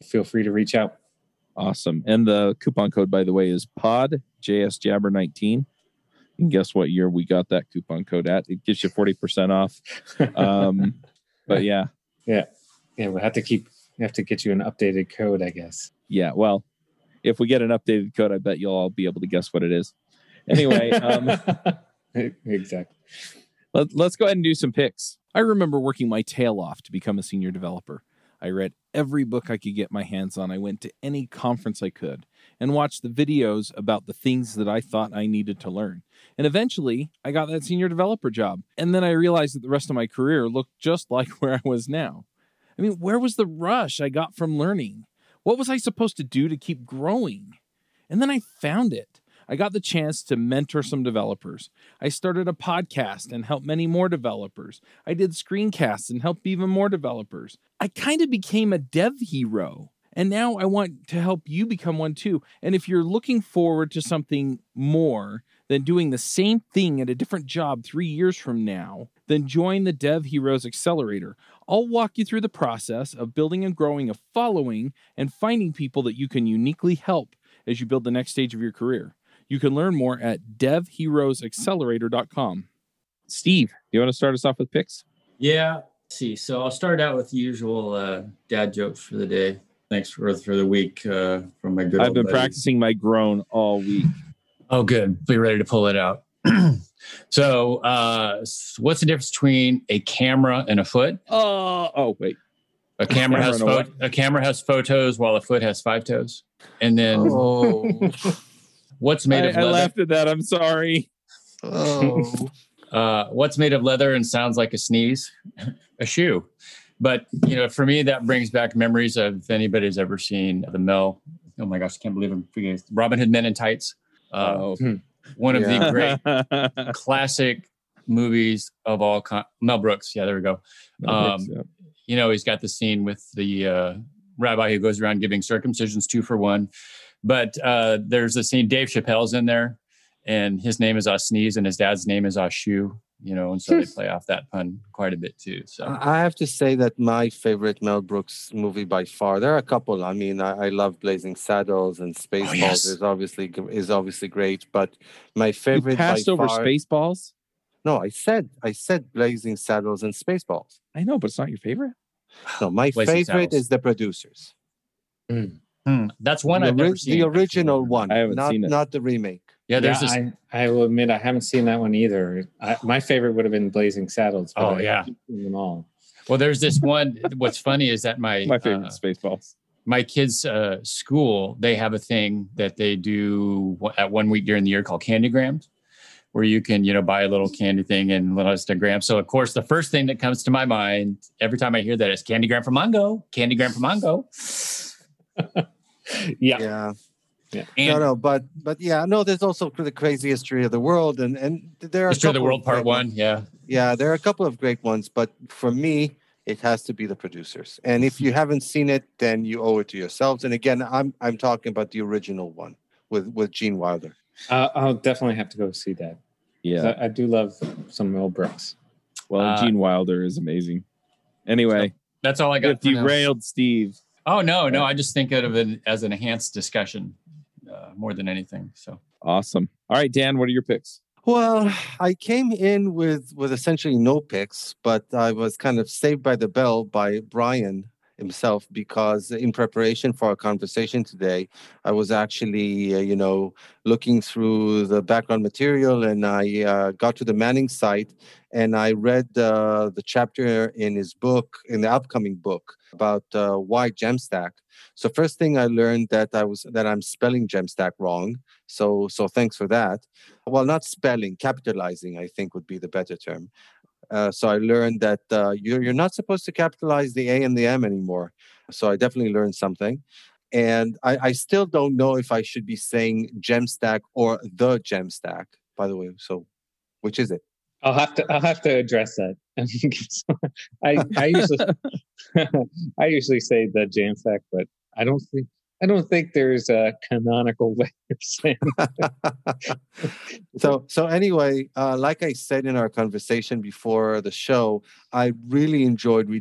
feel free to reach out. Awesome. And the coupon code, by the way, is P O D J S Jabber nineteen. And guess what year we got that coupon code at? It gives you forty percent off. Um, but yeah. Yeah. Yeah. We'll have to keep, we have to get you an updated code, I guess. Yeah. Well, if we get an updated code, I bet you'll all be able to guess what it is. Anyway. Um, exactly. Let, let's go ahead and do some picks. I remember working my tail off to become a senior developer. I read every book I could get my hands on. I went to any conference I could and watched the videos about the things that I thought I needed to learn. And eventually, I got that senior developer job. And then I realized that the rest of my career looked just like where I was now. I mean, where was the rush I got from learning? What was I supposed to do to keep growing? And then I found it. I got the chance to mentor some developers. I started a podcast and helped many more developers. I did screencasts and helped even more developers. I kind of became a dev hero. And now I want to help you become one too. And if you're looking forward to something more than doing the same thing at a different job three years from now, then join the Dev Heroes Accelerator. I'll walk you through the process of building and growing a following and finding people that you can uniquely help as you build the next stage of your career. You can learn more at dev heroes accelerator dot com. Steve, do you want to start us off with picks? Yeah, let's see. So I'll start out with the usual uh, dad jokes for the day. Thanks for, for the week uh, from my good I've old been buddy. Practicing my groan all week. Oh, good. Be ready to pull it out. So uh, what's the difference between a camera and a foot? Uh, oh, wait. A camera, a camera has pho- a camera has four toes while a foot has five toes. And then oh. what's made I, of leather? I laughed at that. I'm sorry. Oh. uh, what's made of leather and sounds like a sneeze? A shoe. But, you know, for me, that brings back memories of if anybody's ever seen the Mel. Oh, my gosh, I can't believe I'm forgetting. Robin Hood Men in Tights. Uh, hmm. One of yeah. the great classic movies of all con- Mel Brooks. Yeah, there we go. Um, Brooks, yeah. You know, he's got the scene with the uh, rabbi who goes around giving circumcisions two for one. But uh, there's the scene, Dave Chappelle's in there. And his name is A Sneeze and his dad's name is A Shoe. You know, and so they play off that pun quite a bit too. So I have to say that my favorite Mel Brooks movie by far. There are a couple. I mean, I, I love Blazing Saddles and Spaceballs. Oh, yes. is obviously is obviously great, but my favorite. You passed by over far, Spaceballs? No, I said I said Blazing Saddles and Spaceballs. I know, but it's not your favorite. No, my Blazing favorite Saddles. Is The Producers. Mm. Mm. That's one the I've ri- never seen. The original actually. One, I haven't not, seen it. Not the remake. Yeah, there's yeah, this. I, I will admit I haven't seen that one either. I, my favorite would have been Blazing Saddles. But oh I yeah, seen them all. Well, there's this one. What's funny is that my my favorite uh, Spaceballs. My kids' uh, school, they have a thing that they do at one week during the year called Candygrams, where you can you know buy a little candy thing and let us gram. So of course, the first thing that comes to my mind every time I hear that is Candygram for Mongo, Candygram for Mongo. yeah. Yeah. Yeah. No, no, but but yeah, no. There's also the Crazy History of the World, and and there are History of the World Part One. Yeah, yeah, there are a couple of great ones, but for me, it has to be The Producers. And if you haven't seen it, then you owe it to yourselves. And again, I'm I'm talking about the original one with with Gene Wilder. Uh, I'll definitely have to go see that. Yeah, I, I do love some Mel Brooks. Well, uh, Gene Wilder is amazing. Anyway, that's all I got. If derailed, Steve. Oh no, no, I just think of it as an enhanced discussion. Uh, more than anything. So awesome. All right, Dan, what are your picks? Well, I came in with with essentially no picks, but I was kind of saved by the bell by Brian himself, because in preparation for our conversation today, I was actually, uh, you know, looking through the background material, and I uh, got to the Manning site, and I read uh, the chapter in his book, in the upcoming book, about uh, why Jamstack. So first thing I learned that I was that I'm spelling Jamstack wrong. So so thanks for that. Well, not spelling, capitalizing, I think would be the better term. Uh, so I learned that uh, you're, you're not supposed to capitalize the A and the M anymore. So I definitely learned something. And I, I still don't know if I should be saying Jamstack or the Jamstack, by the way. So which is it? I'll have to I'll have to address that. I, I usually I usually say the Jamstack, but I don't think I don't think there's a canonical way of saying that. so, so anyway, uh, like I said in our conversation before the show, I really enjoyed reading